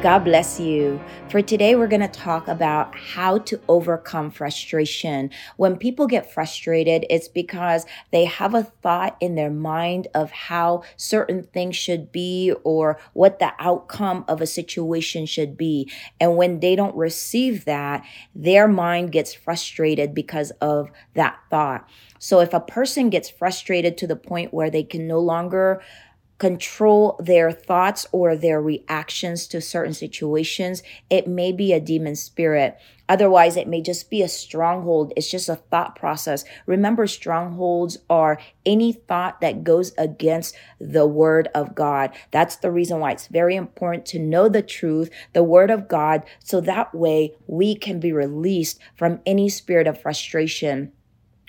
God bless you. For today, we're going to talk about how to overcome frustration. When people get frustrated, it's because they have a thought in their mind of how certain things should be or what the outcome of a situation should be. And when they don't receive that, their mind gets frustrated because of that thought. So if a person gets frustrated to the point where they can no longer control their thoughts or their reactions to certain situations, it may be a demon spirit. Otherwise, it may just be a stronghold. It's just a thought process. Remember, strongholds are any thought that goes against the word of God. That's the reason why it's very important to know the truth, the word of God, so that way we can be released from any spirit of frustration.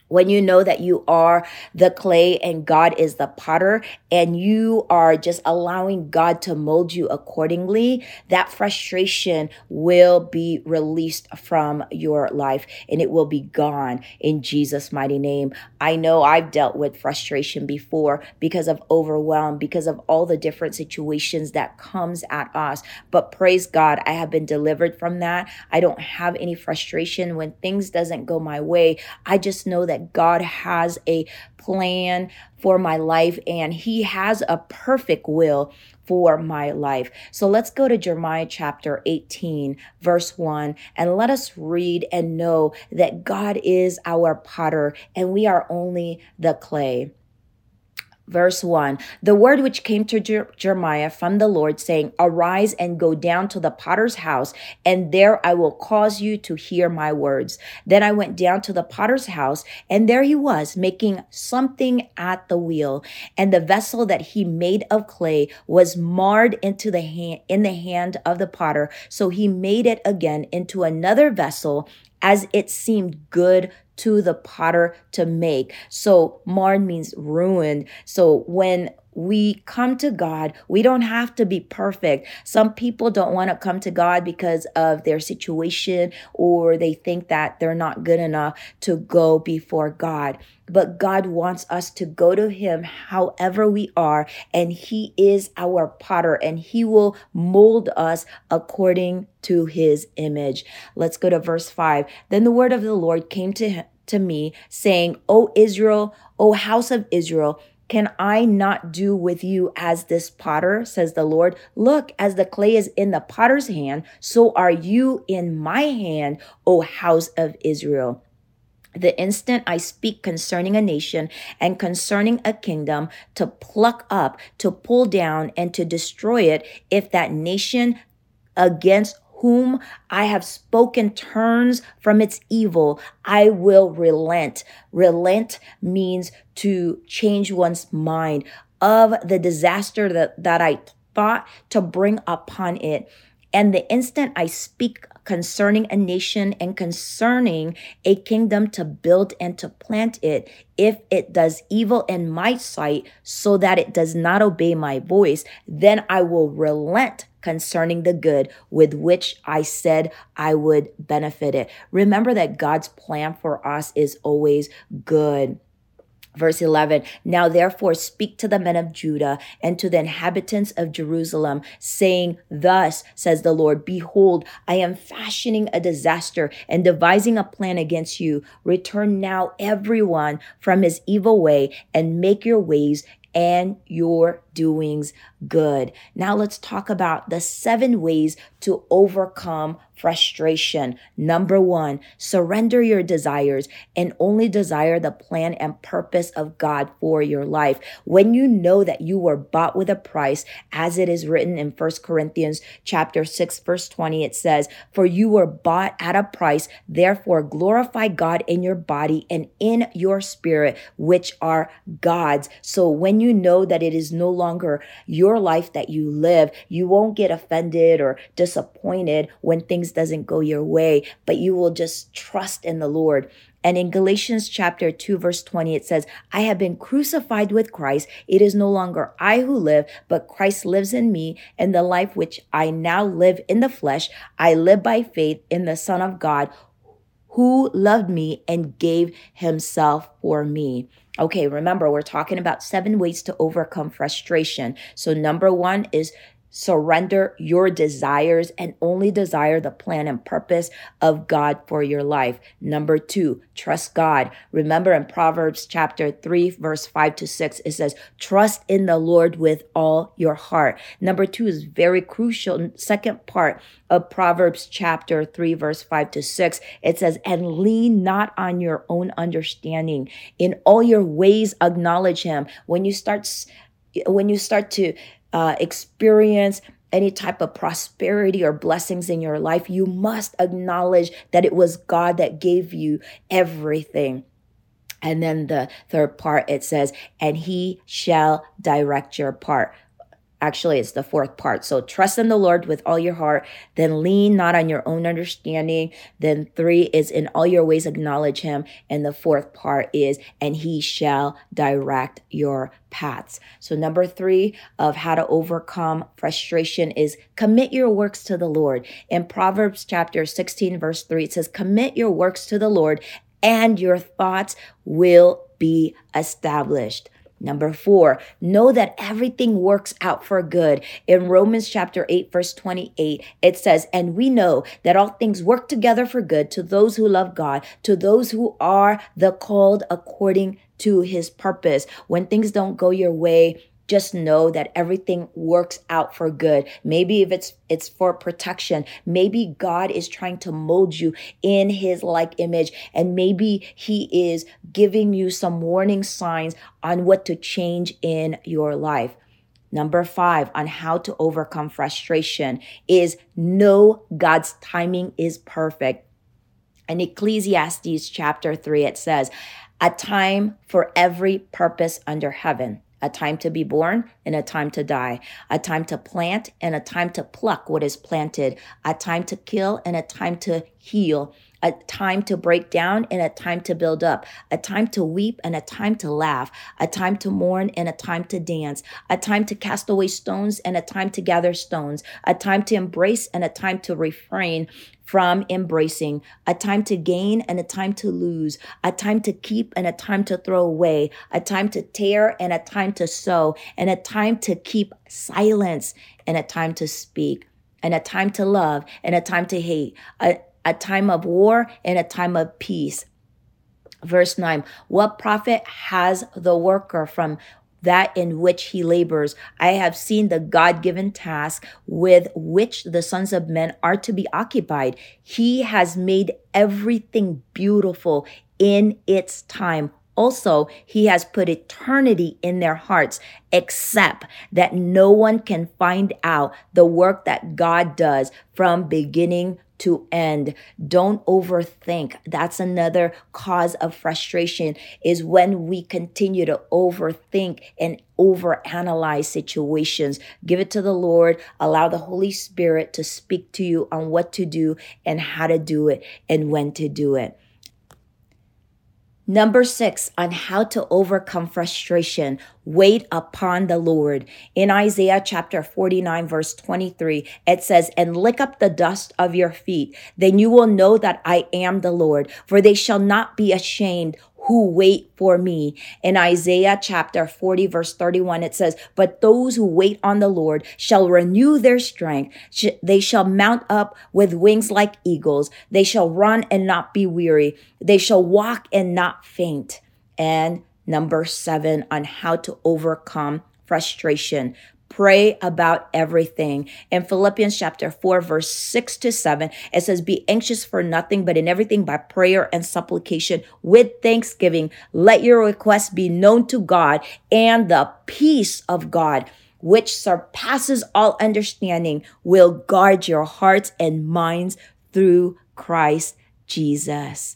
When you know that you are the clay and God is the potter and you are just allowing God to mold you accordingly, that frustration will be released from your life and it will be gone in Jesus' mighty name. I know I've dealt with frustration before because of overwhelm, because of all the different situations that comes at us. But praise God, I have been delivered from that. I don't have any frustration when things doesn't go my way. I just know that God has a plan for my life and he has a perfect will for my life. So let's go to Jeremiah chapter 18, verse 1, and let us read and know that God is our potter and we are only the clay. Verse 1, the word which came to Jeremiah from the Lord saying, arise and go down to the potter's house, and there I will cause you to hear my words. Then I went down to the potter's house, and there he was making something at the wheel. And the vessel that he made of clay was marred into the hand of the potter. So he made it again into another vessel as it seemed good to the potter to make. So marred means ruined. So when we come to God, we don't have to be perfect. Some people don't want to come to God because of their situation, or they think that they're not good enough to go before God. But God wants us to go to him however we are, and he is our potter, and he will mold us according to his image. Let's go to verse 5. Then the word of the Lord came to me, saying, O Israel, O house of Israel, can I not do with you as this potter, says the Lord? Look, as the clay is in the potter's hand, so are you in my hand, O house of Israel. The instant I speak concerning a nation and concerning a kingdom, to pluck up, to pull down, and to destroy it, if that nation against whom I have spoken turns from its evil, I will relent. Relent means to change one's mind of the disaster that I thought to bring upon it. And the instant I speak concerning a nation and concerning a kingdom to build and to plant it, if it does evil in my sight so that it does not obey my voice, then I will relent concerning the good with which I said I would benefit it. Remember that God's plan for us is always good. Verse 11, now therefore speak to the men of Judah and to the inhabitants of Jerusalem, saying, thus says the Lord, behold, I am fashioning a disaster and devising a plan against you. Return now everyone from his evil way and make your ways and your doings good. Now let's talk about the 7 ways to overcome frustration. Number 1, surrender your desires and only desire the plan and purpose of God for your life. When you know that you were bought with a price, as it is written in 1 Corinthians chapter 6, verse 20, it says, for you were bought at a price, therefore glorify God in your body and in your spirit, which are God's. So when you know that it is no longer your life that you live, you won't get offended or disappointed when things doesn't go your way, but you will just trust in the Lord. And in Galatians chapter 2, verse 20, it says, I have been crucified with Christ. It is no longer I who live, but Christ lives in me, and the life which I now live in the flesh, I live by faith in the Son of God, who loved me and gave himself for me. Okay, remember, we're talking about 7 ways to overcome frustration. So number 1 is Surrender your desires and only desire the plan and purpose of God for your life. Number two, trust God. Remember in Proverbs chapter 3, verse 5-6, it says, trust in the Lord with all your heart. Number two is very crucial. Second part of Proverbs chapter 3, verse 5-6, it says, and lean not on your own understanding. In all your ways, acknowledge him. When you start to experience any type of prosperity or blessings in your life, you must acknowledge that it was God that gave you everything. And then the third part, it says, and he shall direct your part. Actually, it's the fourth part. So trust in the Lord with all your heart, then lean not on your own understanding. Then three is in all your ways acknowledge him. And the fourth part is, and he shall direct your paths. So number three of how to overcome frustration is commit your works to the Lord. In Proverbs chapter 16, verse 3, it says, commit your works to the Lord and your thoughts will be established. Number four, know that everything works out for good. In Romans chapter 8, verse 28, it says, and we know that all things work together for good to those who love God, to those who are the called according to his purpose. When things don't go your way, just know that everything works out for good. Maybe if it's for protection, maybe God is trying to mold you in his like image, and maybe he is giving you some warning signs on what to change in your life. Number five on how to overcome frustration is know God's timing is perfect. In Ecclesiastes chapter 3, it says, a time for every purpose under heaven. A time to be born and a time to die. A time to plant and a time to pluck what is planted. A time to kill and a time to heal. A time to break down and a time to build up. A time to weep and a time to laugh. A time to mourn and a time to dance. A time to cast away stones and a time to gather stones. A time to embrace and a time to refrain from embracing. A time to gain and a time to lose. A time to keep and a time to throw away. A time to tear and a time to sow. And a time to keep silence and a time to speak. And a time to love and a time to hate. A time of war and a time of peace. Verse 9, what profit has the worker from that in which he labors? I have seen the God-given task with which the sons of men are to be occupied. He has made everything beautiful in its time. Also, he has put eternity in their hearts, except that no one can find out the work that God does from beginning to end. Don't overthink. That's another cause of frustration, is when we continue to overthink and overanalyze situations. Give it to the Lord. Allow the Holy Spirit to speak to you on what to do and how to do it and when to do it. Number six on how to overcome frustration, wait upon the Lord. In Isaiah chapter 49, verse 23, it says, and lick up the dust of your feet, then you will know that I am the Lord, for they shall not be ashamed who wait for me. In Isaiah chapter 40, verse 31, it says, but those who wait on the Lord shall renew their strength. They shall mount up with wings like eagles. They shall run and not be weary. They shall walk and not faint. And number seven on how to overcome frustration. Pray about everything. In Philippians chapter 4, verse 6-7, it says, be anxious for nothing, but in everything by prayer and supplication with thanksgiving, let your requests be known to God, and the peace of God, which surpasses all understanding, will guard your hearts and minds through Christ Jesus.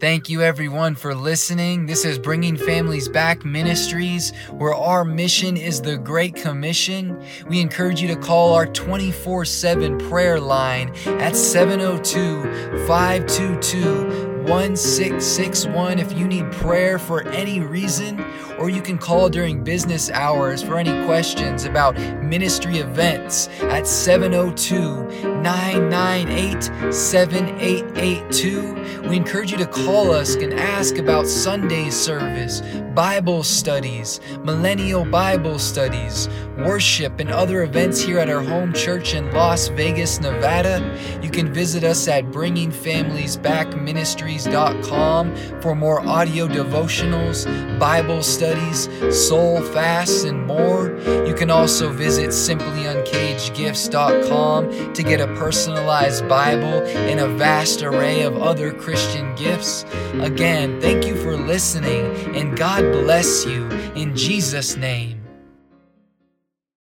Thank you everyone for listening. This is Bringing Families Back Ministries, where our mission is the Great Commission. We encourage you to call our 24/7 prayer line at 702-522-1222. 1661 if you need prayer for any reason, or you can call during business hours for any questions about ministry events at 702-998-7882. We encourage you to call us and ask about Sunday service, Bible studies, millennial Bible studies, worship, and other events here at our home church in Las Vegas, Nevada. You can visit us at bringingfamiliesbackministries.com for more audio devotionals, Bible studies, soul fasts, and more. You can also visit simplyuncagedgifts.com to get a personalized Bible and a vast array of other Christian gifts. Again, thank you for listening, and God bless you in Jesus' name.